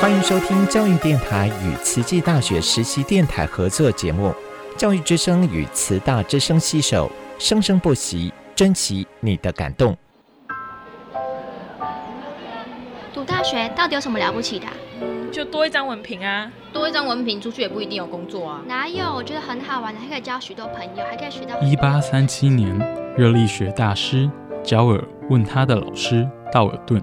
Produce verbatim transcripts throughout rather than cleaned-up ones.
欢迎收听教育电台与慈济大学实习电台合作节目《教育之声》与慈大之声携手，生生不息，珍惜你的感动。读大学到底有什么了不起的？就多一张文凭啊，多一张文凭出去也不一定有工作啊。哪有？我觉得很好玩的，还可以交许多朋友，还可以学到。一八三七年，热力学大师焦耳问他的老师道尔顿，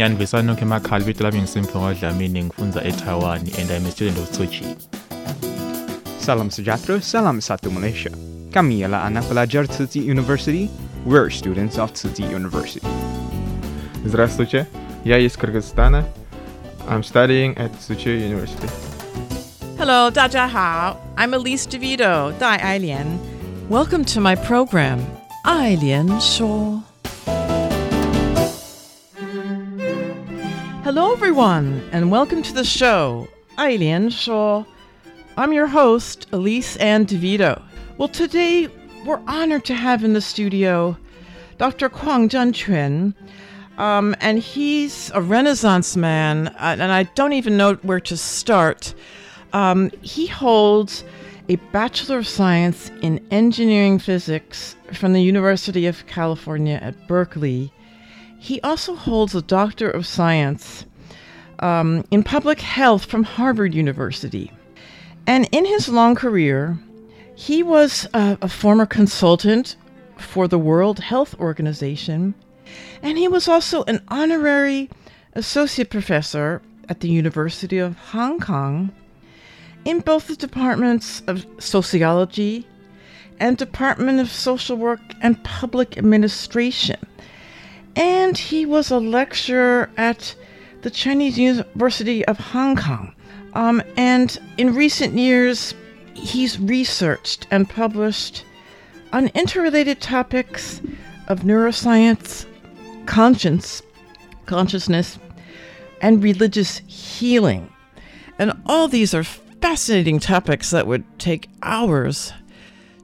Jan Visano Kema Kalbi Tlabing Simfong Lamining Funza e Taiwan, and I'm a student of Tzu Chi. Salam Sejatro, Salam Satu Malaysia. Kami ialah anak pelajar City University. We're students of City University. Здравствуйте, я из Кыргызстана. I'm studying at Tzu Chi University. Hello, 大家好. I'm Elise An DeVito, 戴爱莲. Welcome to my program, 爱莲说. Hello, everyone, and welcome to the show, 爱莲说. I'm your host, Elise An DeVito.Well, today we're honored to have in the studio Doctor Kwang Zhen Chuan, um, and he's a Renaissance man, and I don't even know where to start. Um, he holds a Bachelor of Science in Engineering Physics from the University of California at Berkeley. He also holds a Doctor of Science um, in Public Health from Harvard University. And in his long career,He was a, a former consultant for the World Health Organization, and he was also an honorary associate professor at the University of Hong Kong in both the departments of sociology and Department of Social Work and Public Administration. And he was a lecturer at the Chinese University of Hong Kong. Um, and in recent years,He's researched and published on interrelated topics of neuroscience, conscience, consciousness, and religious healing. And all these are fascinating topics that would take hours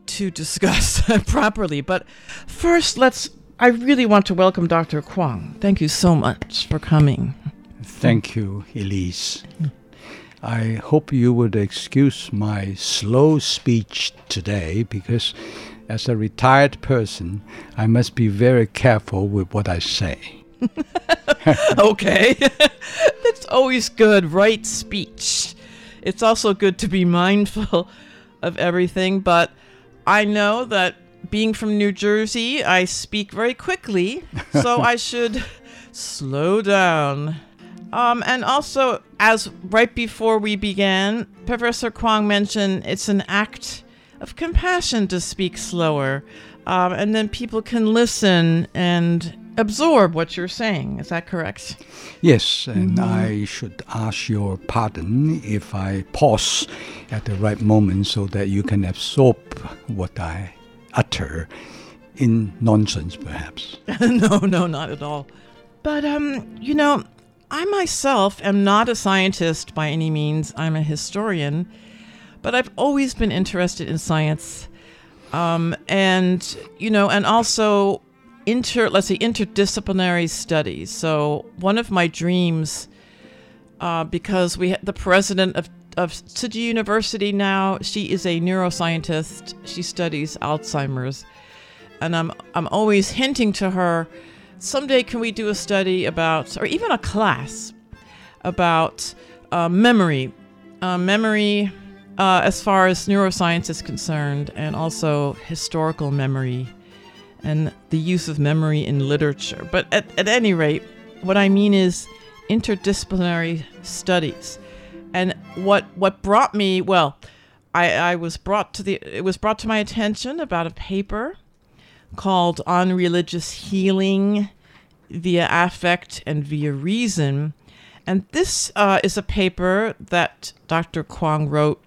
to discuss properly. But first, let's, I really want to welcome Doctor Kwang. Thank you so much for coming. Thank you, Elise. Mm-hmm.I hope you would excuse my slow speech today, because as a retired person, I must be very careful with what I say. Okay. It's always good, right speech. It's also good to be mindful of everything, but I know that being from New Jersey, I speak very quickly, so I should slow down.Um, and also, as right before we began, Professor Kwang mentioned it's an act of compassion to speak slower. Um, and then people can listen and absorb what you're saying. Is that correct? Yes, and mm-hmm. I should ask your pardon if I pause at the right moment so that you can absorb what I utter in nonsense, perhaps. No, no, not at all. But, um, you know...I myself am not a scientist by any means. I'm a historian, but I've always been interested in science, um, and you know, and also inter, let's say, interdisciplinary studies. So one of my dreams, uh, because we ha- the president of of City University now, she is a neuroscientist. She studies Alzheimer's, and I'm I'm always hinting to her.Someday can we do a study about, or even a class, about uh, memory, uh, memory uh, as far as neuroscience is concerned, and also historical memory and the use of memory in literature. But at, at any rate, what I mean is interdisciplinary studies. And what, what brought me, well, I, I was brought to the, it was brought to my attention about a paper called On Religious Healing Via Affect and Via Reason. And this uh, is a paper that Doctor Kwang wrote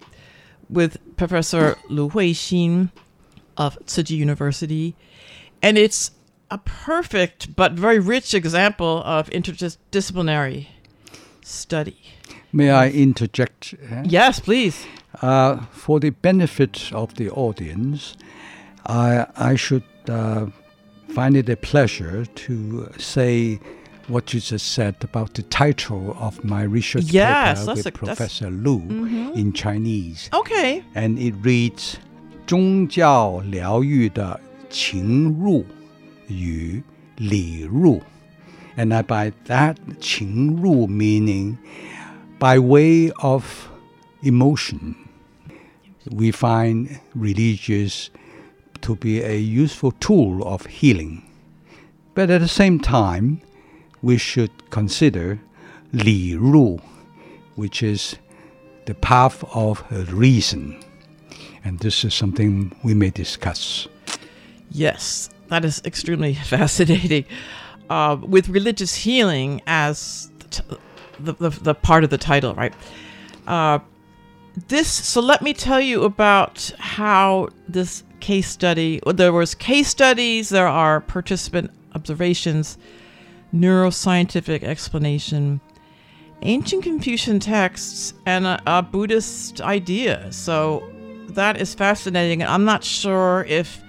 with Professor Lu Huixin of Tzu Chi University. And it's a perfect but very rich example of interdisciplinary study. May I interject? Eh? Yes, please. Uh, for the benefit of the audience, I, I should uh, find it a pleasure to say what you just said about the title of my research yes, paper with a, Professor Lu mm-hmm. in Chinese. Okay. And it reads, 宗教疗愈的情入与理入. And I, by that 情入 meaning by way of emotion, we find religious to be a useful tool of healing. But at the same time, we should consider Li Ru, which is the path of reason. And this is something we may discuss. Yes, that is extremely fascinating. Uh, with religious healing as t- the, the, the part of the title, right? Uh, this, so let me tell you about how this case study, there was case studies, there are participant observations, neuroscientific explanation, ancient Confucian texts, and a, a Buddhist idea. So that is fascinating. And I'm not sure if,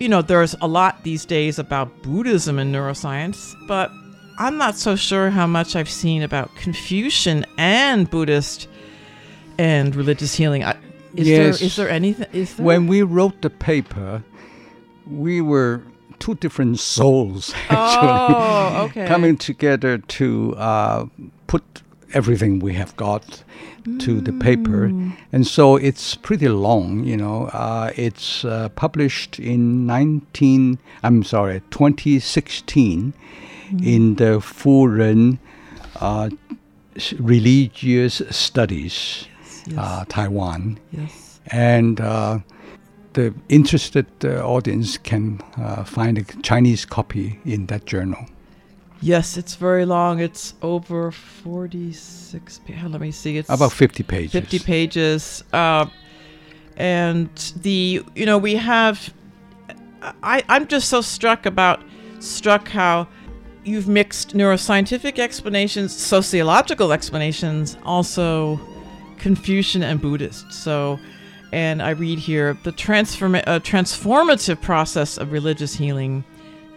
you know, there's a lot these days about Buddhism and neuroscience, but I'm not so sure how much I've seen about Confucian and Buddhist and religious healing. Is yes. there is there anything? Is there? When we wrote the paper, we were two different souls actually oh, okay. coming together to uh, put everything we have got to mm. the paper. And so it's pretty long, you know. Uh, it's uh, published in nineteen, I'm sorry, twenty sixteen mm. in the Furen uh, Religious Studies, yes, yes. Uh, Taiwan. Yes. And uh, the interested uh, audience can uh, find a Chinese copy in that journal. Yes, it's very long. It's over forty-six. Let me see. It's about fifty pages. Fifty pages, uh, and the you know we have. I I'm just so struck about struck how you've mixed neuroscientific explanations, sociological explanations, also Confucian and Buddhist. So, and I read here the transform uh, transformative process of religious healing.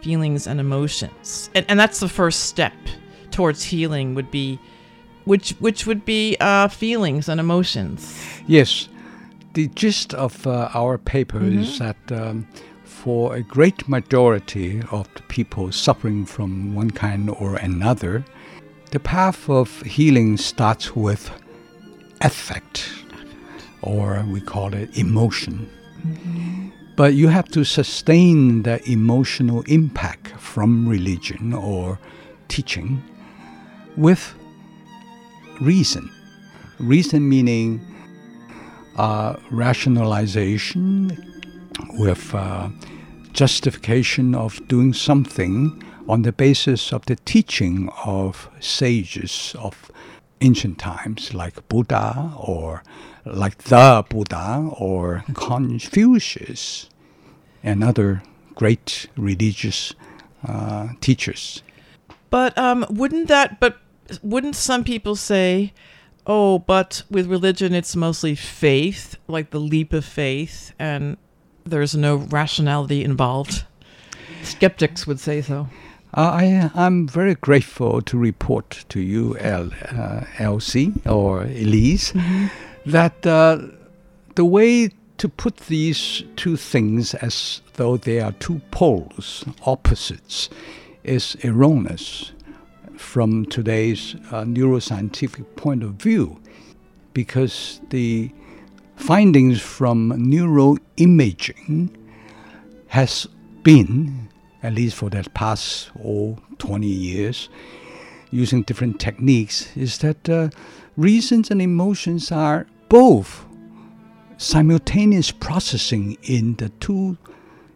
Feelings and emotions, and and that's the first step towards healing would be, which which would be uh, feelings and emotions. Yes, the gist of uh, our paper mm-hmm. is that um, for a great majority of the people suffering from one kind or another, the path of healing starts with affect, or we call it emotion. Mm-hmm. But you have to sustain the emotional impact from religion or teaching with reason. Reason meaning uh, rationalization with uh, justification of doing something on the basis of the teaching of sages of ancient times like Buddha or like the Buddha or Confucius and other great religious uh, teachers. But um, wouldn't that, but wouldn't some people say, oh, but with religion it's mostly faith, like the leap of faith, and there's no rationality involved? Skeptics would say so. Uh, I, I'm very grateful to report to you, El, uh, Elsie or Elise, mm-hmm. that uh, the way to put these two things as though they are two poles, opposites, is erroneous from today's uh, neuroscientific point of view, because the findings from neuroimaging has been, at least for the past oh, twenty years, using different techniques, is that uh, reasons and emotions are both simultaneous processing in the two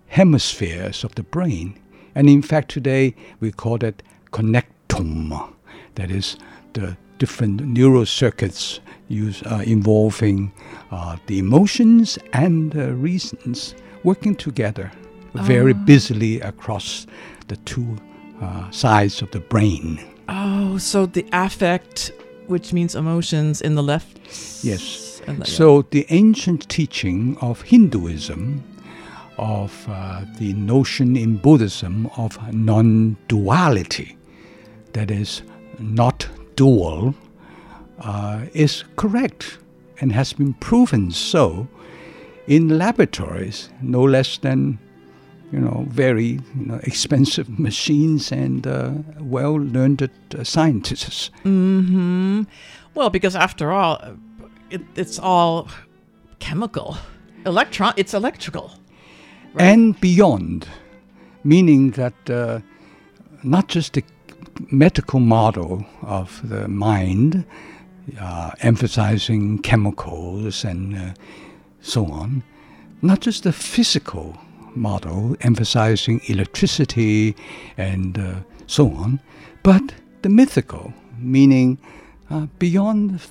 hemispheres of the brain. And in fact, today we call that connectum, that is the different neural circuits use, uh, involving uh, the emotions and the reasons working together very oh. busily across the two uh, sides of the brain. Oh, so the affect, which means emotions, in the left? Yes. The, so yeah. the ancient teaching of Hinduism, of uh, the notion in Buddhism of non-duality, that is not dual, uh, is correct and has been proven so in laboratories, no less than you know, very you know, expensive machines and uh, well-learned uh, scientists. Mm-hmm. Well, because after all, it, it's all chemical, electron. It's electrical, right? And beyond, meaning that uh, not just the medical model of the mind, uh, emphasizing chemicals and uh, so on, not just the physical model emphasizing electricity and uh, so on, but the mythical, meaning uh, beyond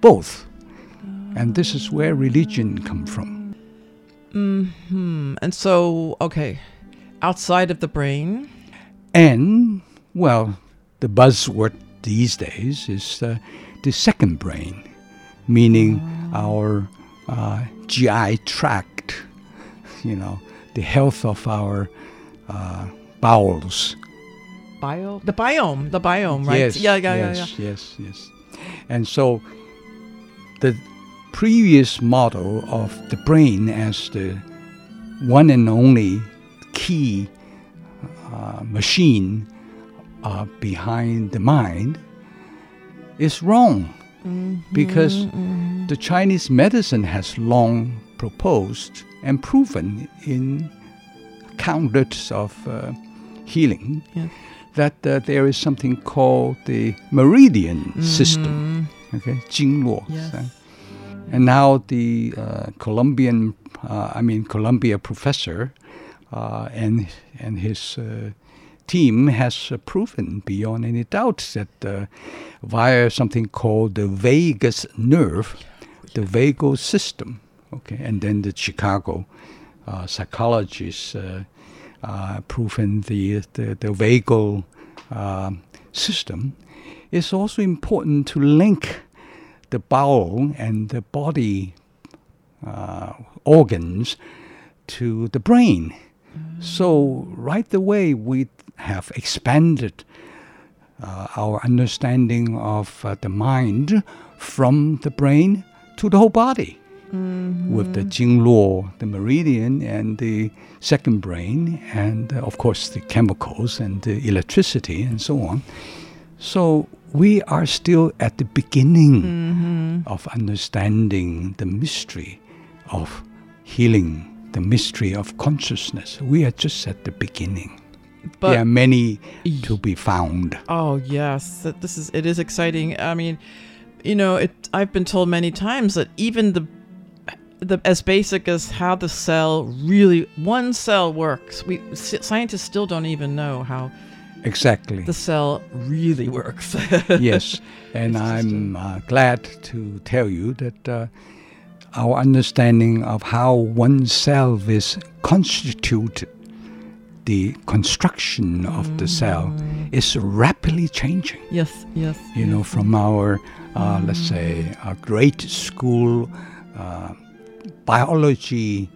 both. And this is where religion comes from. Mm-hmm. And so, okay, outside of the brain? And, well, the buzzword these days is uh, the second brain, meaning oh. our uh, G I tract, you know, the health of our uh, bowels. Bio? The biome, the biome, right? Yes, yeah, yeah, yes, yeah, yeah. yes, yes. And so the previous model of the brain as the one and only key uh, machine uh, behind the mind is wrong, mm-hmm, because mm-hmm. the Chinese medicine has long proposed and proven in countless of uh, healing yeah. that uh, there is something called the meridian mm-hmm. system, okay, Jing Luo. Yes. Right? And now the uh, Colombian, uh, I mean Columbia professor uh, and and his uh, team has uh, proven beyond any doubt that uh, via something called the vagus nerve, the vagal system. Okay, and then the Chicago uh, psychologists uh, uh, proven the, the, the vagal uh, system. It's also important to link the bowel and the body uh, organs to the brain. Mm-hmm. So right away we have expanded uh, our understanding of uh, the mind from the brain to the whole body. Mm-hmm. With the Jing Luo, the meridian, and the second brain, and uh, of course the chemicals and the electricity and so on. So we are still at the beginning mm-hmm. of understanding the mystery of healing, the mystery of consciousness. We are just at the beginning. But there are many e- to be found. Oh yes, this is it is exciting. I mean, you know, it, I've been told many times that even the The, as basic as how the cell really, one cell works. We scientists still don't even know how exactly the cell really works. Yes, and it's I'm uh, glad to tell you that uh, our understanding of how one cell is constituted, the construction of mm-hmm. the cell, is rapidly changing. Yes, yes. You yes. know, from our, uh, mm-hmm. let's say, our great school uh, biology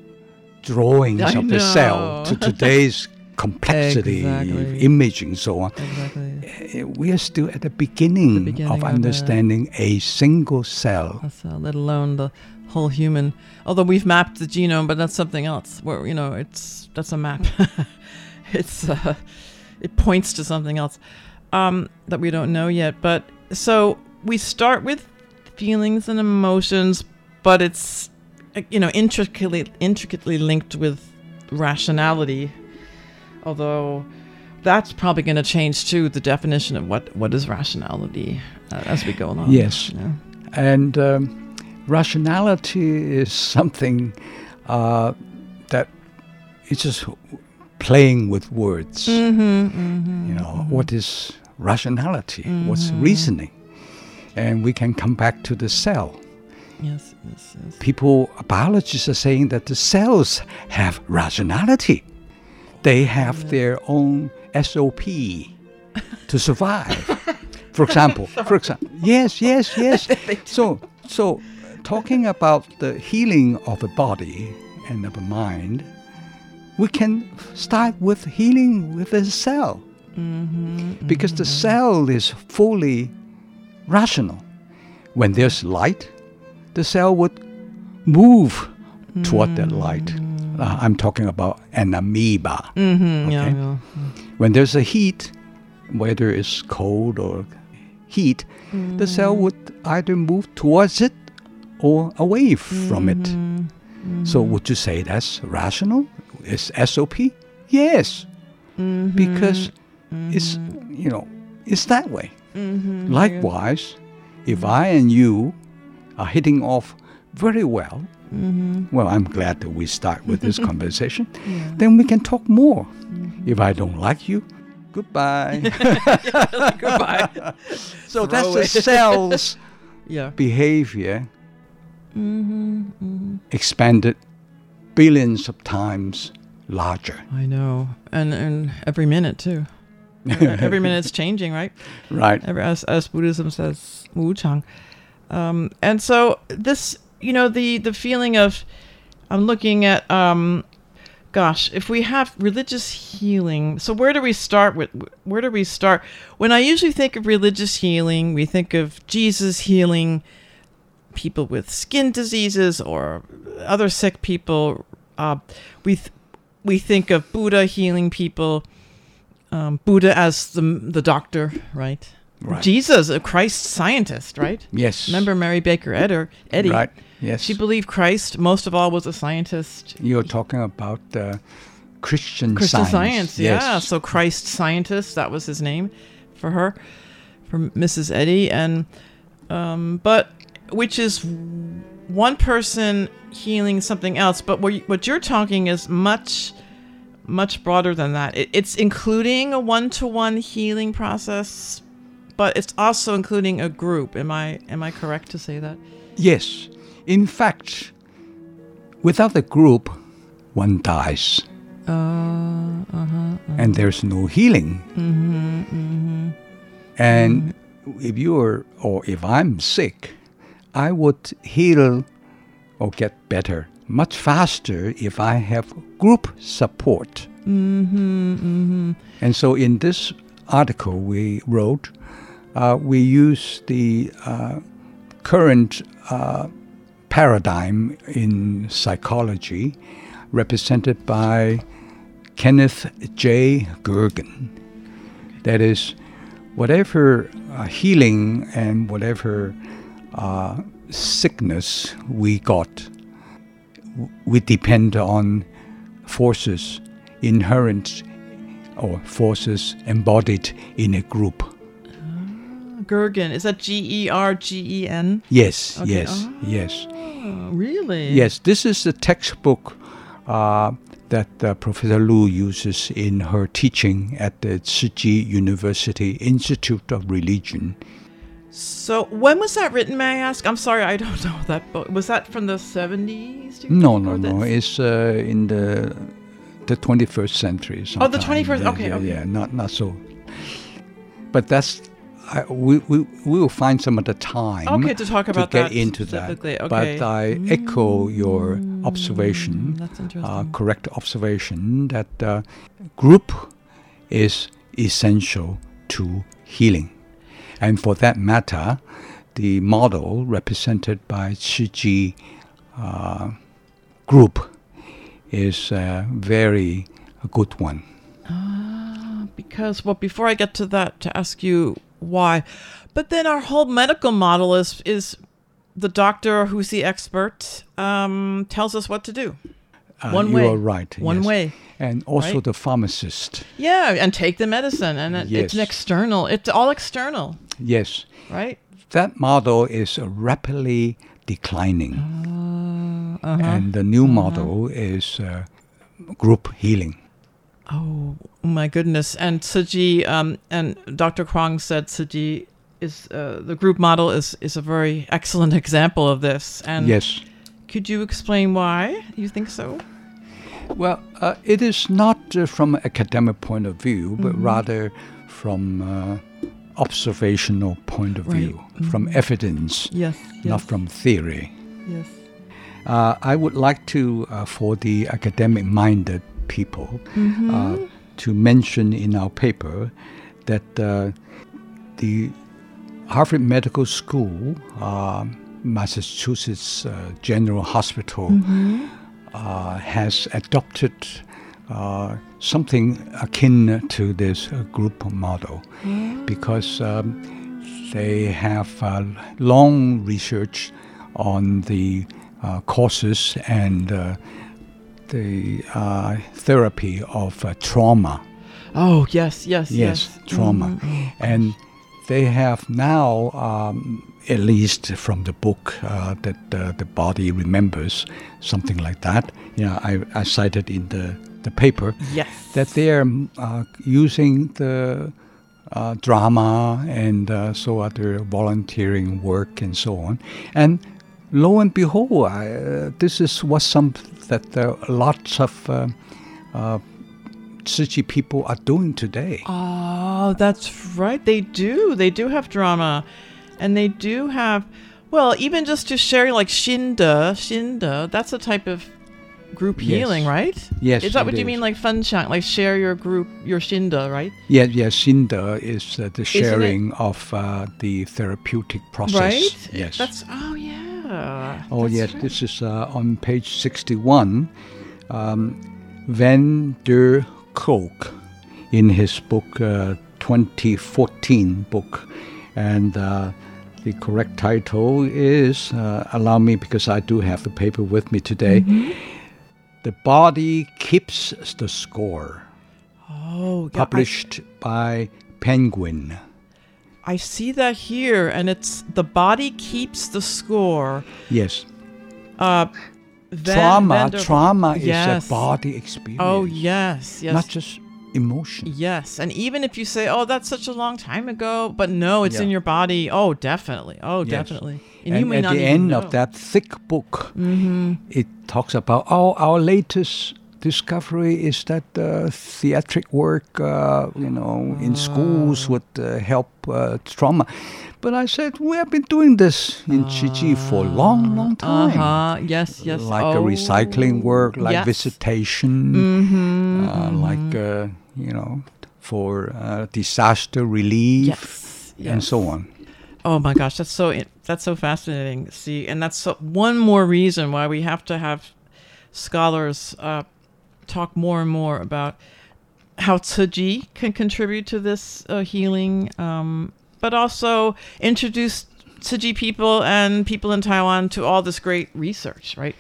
drawings I of know. the cell to today's complexity, exactly. imaging, and so on. Exactly. We are still at the beginning, the beginning of, of understanding a, a single cell. A cell, let alone the whole human. Although we've mapped the genome, but that's something else. Where you know, it's that's a map. it's uh, it points to something else um, that we don't know yet. But so we start with feelings and emotions, but it's you know, intricately intricately linked with rationality, although that's probably going to change too, the definition of what, what is rationality uh, as we go along. Yes, you know? And um, rationality is something uh, that it's just playing with words. Mm-hmm, mm-hmm, you know, mm-hmm. What is rationality? Mm-hmm. What's reasoning? And we can come back to the cell. Yes, yes, yes. People, biologists are saying that the cells have rationality. They have yeah. their own S O P to survive. For example, for example, yes, yes, yes. So, so talking about the healing of a body and of a mind, we can start with healing with the cell, mm-hmm, because mm-hmm. the cell is fully rational. When there's light, the cell would move mm-hmm. toward that light. Uh, I'm talking about an amoeba. Mm-hmm, okay? yeah, yeah. When there's a heat, whether it's cold or heat, mm. the cell would either move towards it or away from mm-hmm. it. Mm-hmm. So would you say that's rational? It's S O P? Yes, mm-hmm. because mm-hmm. it's, you know, it's that way. Mm-hmm. Likewise, yeah. if I and you are hitting off very well, mm-hmm. well, I'm glad that we start with this conversation, yeah. then we can talk more. Mm-hmm. If I don't like you, goodbye. Goodbye. So Throw that's it. The cell's yeah. behavior mm-hmm, mm-hmm. expanded billions of times larger. I know. And, and every minute, too. Every minute's changing, right? Right. Every, as, as Buddhism says, Wu Chang. Um, and so this, you know, the, the feeling of, I'm looking at... Um, Gosh, if we have religious healing, so where do we start with, where do we start? When I usually think of religious healing, we think of Jesus healing people with skin diseases or other sick people. Uh, we th- we think of Buddha healing people, um, Buddha as the the doctor, right? Right. Jesus, a Christ scientist, right? Yes. Remember Mary Baker Edder, Eddy? Right. Yes. She believed Christ, most of all, was a scientist. You're talking about uh, Christian, Christian science. Christian science, yes. yeah. So Christ scientist, that was his name for her, for Missus Eddy. And, um, but, which is one person healing something else. But what, you, what you're talking is much, much broader than that. It, it's including a one-to-one healing process, but it's also including a group. Am I am I correct to say that? Yes. In fact, without a group, one dies. Uh, uh-huh, uh-huh. And there's no healing. Mm-hmm, mm-hmm. And mm-hmm. if you're, or if I'm sick, I would heal or get better much faster if I have group support. Mm-hmm, mm-hmm. And so in this article we wrote, uh, we use the uh, current uh, paradigm in psychology represented by Kenneth J. Gergen. That is, whatever uh, healing and whatever uh, sickness we got, w- we depend on forces inherent or forces embodied in a group. Gergen. Is that G E R G E N? Yes, okay. yes, oh, yes. Really? Yes, this is the textbook uh, that uh, Professor Lu uses in her teaching at the Tzu Chi University Institute of Religion. So when was that written, may I ask? I'm sorry, I don't know that book. Was that from the seventies? No, no, no. It's uh, in the the twenty-first century. Sometime. Oh, the twenty-first, okay. Yeah, okay. yeah not, not so. But that's... I, we, we we will find some of the time okay, to, talk about to get that into that. Okay. But I mm. echo your observation, That's interesting. Uh, correct observation, that uh, group is essential to healing. And for that matter, the model represented by Tzu Chi uh, group is a very good one. Ah, because, well, before I get to that, to ask you, why? But then our whole medical model is is the doctor who's the expert um, tells us what to do. Uh, One you way. You are right. One yes. way. And also right? the pharmacist. Yeah, and take the medicine. And it, yes. it's an external. It's all external. Yes. Right? That model is a rapidly declining. Uh, uh-huh. And the new uh-huh. model is uh, group healing. Oh, my goodness. And Tzu Chi, um, and Doctor Kwang said Tzu Chi is, uh, the group model is, is a very excellent example of this. And yes. Could you explain why you think so? Well, uh, it is not uh, from an academic point of view, but mm-hmm. rather from uh, observational point of right. view, mm-hmm. from evidence, yes, not yes. from theory. Yes. Uh, I would like to, uh, for the academic-minded people, mm-hmm. uh, to mention in our paper that uh, the Harvard Medical School, uh, Massachusetts uh, General Hospital, mm-hmm. Uh, has adopted uh, something akin to this uh, group model mm. because um, they have uh, long research on the uh, causes and uh, the uh, therapy of uh, trauma. Oh, yes, yes, yes. Yes, trauma. Mm-hmm. And they have now, um, at least from the book uh, that uh, the body remembers, something like that. You know, I, I cited in the, the paper yes. that they are uh, using the uh, drama and uh, so other volunteering work and so on. And lo and behold, I, uh, this is what some that uh, lots of uh, uh, Tzu Chi people are doing today. Oh, that's right. They do. They do have drama. And they do have, well, even just to share, like Xin De, Xin De, that's a type of group yes. healing, right? Yes. Is that what is. You mean, like Fun Shang, like share your group, your Xin De, right? Yeah, yeah. Xin De is uh, the sharing of uh, the therapeutic process. Right? Yes. That's, oh, yeah. Oh, that's yes. Right. This is uh, on page sixty-one. Um, Van der Kolk, in his book, uh, twenty fourteen book, and uh, the correct title is, uh, allow me because I do have the paper with me today, mm-hmm. The Body Keeps the Score, oh, yeah, published I, by Penguin. I see that here, and it's The Body Keeps the Score. Yes. Uh Van, trauma, Van der, trauma yes. is a body experience. Oh, yes, yes. Not just emotion. Yes, and even if you say, oh, that's such a long time ago, but no, it's yeah. in your body. Oh, definitely. Oh, yes. definitely. And, and you may at not the end know. Of that thick book, mm-hmm. it talks about, oh, our latest discovery is that uh, theatric work, uh, you know, oh. in schools would uh, help uh, trauma. But I said, we have been doing this in Tzu Chi for a long, long time. Uh-huh. Yes, yes. Like oh. a recycling work, like yes. visitation, mm-hmm, uh, mm-hmm. like, uh, you know, for uh, disaster relief yes, yes. and so on. Oh, my gosh. That's so that's so fascinating. See, and that's so, one more reason why we have to have scholars uh, talk more and more about how Tzu Chi can contribute to this uh, healing um but also introduce Tzu Chi people and people in Taiwan to all this great research, right?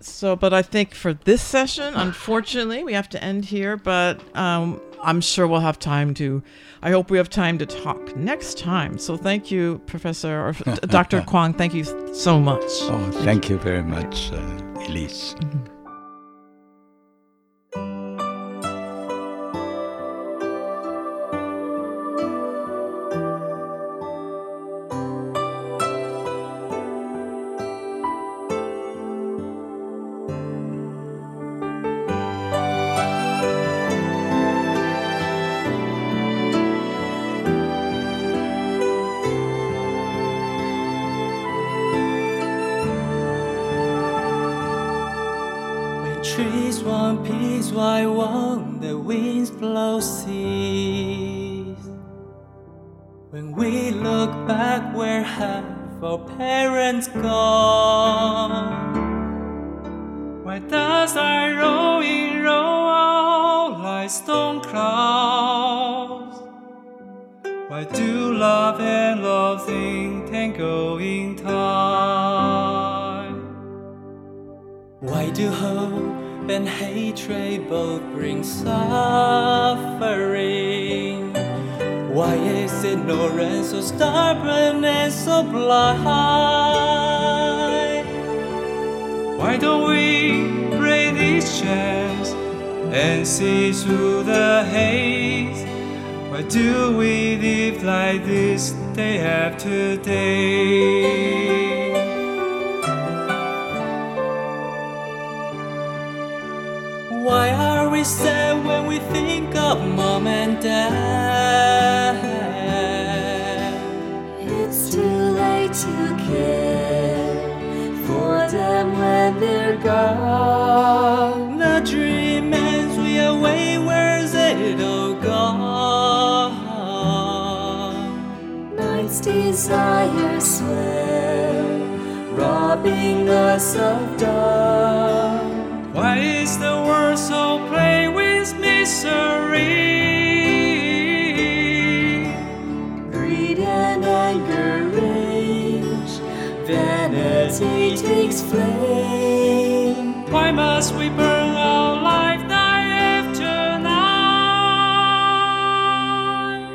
So, but I think for this session, unfortunately, we have to end here, but um, I'm sure we'll have time to, I hope we have time to talk next time. So thank you, Professor, or Doctor Kwang, thank you so much. Oh, thank, thank you. you very much, uh, Elise. Mm-hmm. Trees want peace, why won't the winds blow cease? When we look back, where have our parents gone? Why does I roll in roll out like storm clouds? Why do love and love thing tangle in time? Why do hope and hatred both bring suffering? Why is ignorance so stubborn and so blind? Why don't we break these chains and see through the haze? Why do we live like this day after day? Why are we sad when we think of mom and dad? It's too late to care for them when they're gone. The dream ends, we away, where's it all gone? Night's desire swim, robbing us of dawn. Why is the world so plain with misery? Greed and anger rage, vanity takes flame. Why must we burn our life night after night?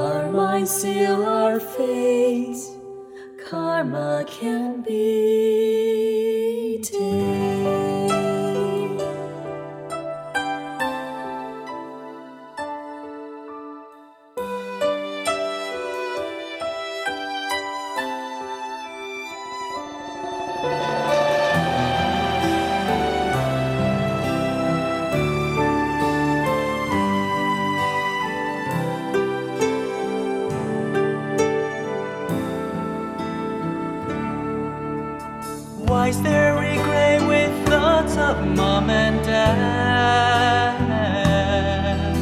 Our minds seal our fates, karma can be tamed. Why is there regret with thoughts of mom and dad?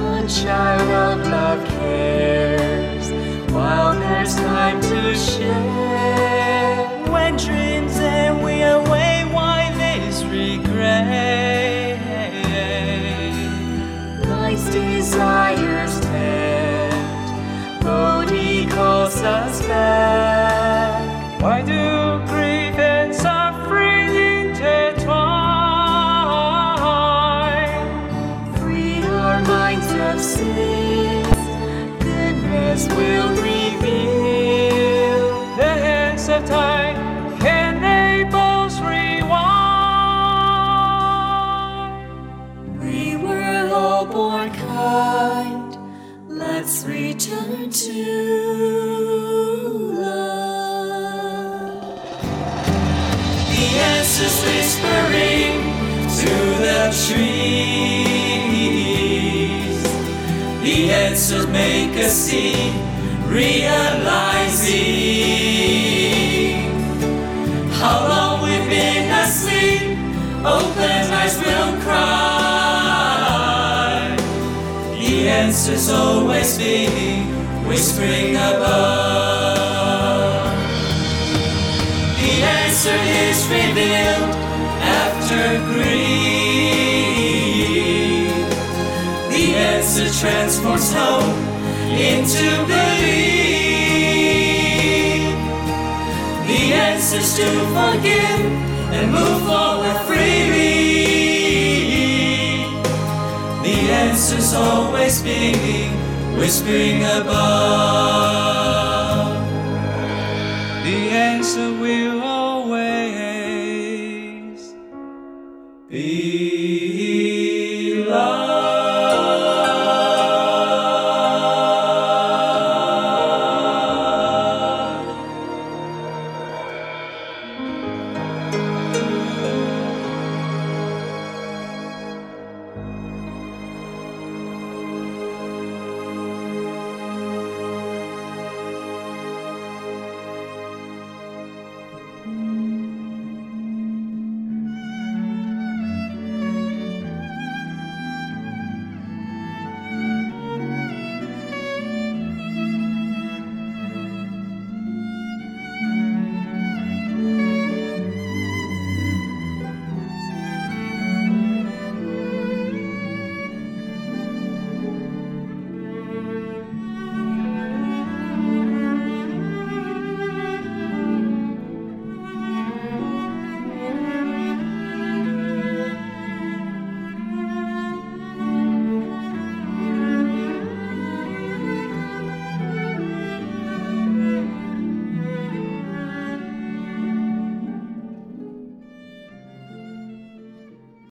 One child of love cares while there's time to share. When dreams end, we away, why this regret? Life's desires tend, body calls us back. Why do grief and suffering intertwine? Free our minds of sin, goodness will reveal. The hands of time can they both rewind? We were all born kind, let's return to love. Just whispering to the trees, the answers make us see, realizing how long we've been asleep. Open eyes will cry, the answers always speaking, whispering above. The answer is revealed after grief. The answer transforms hope into belief. The answer's to forgive and move forward freely. The answer's always speaking, whispering above. The answer will always be love.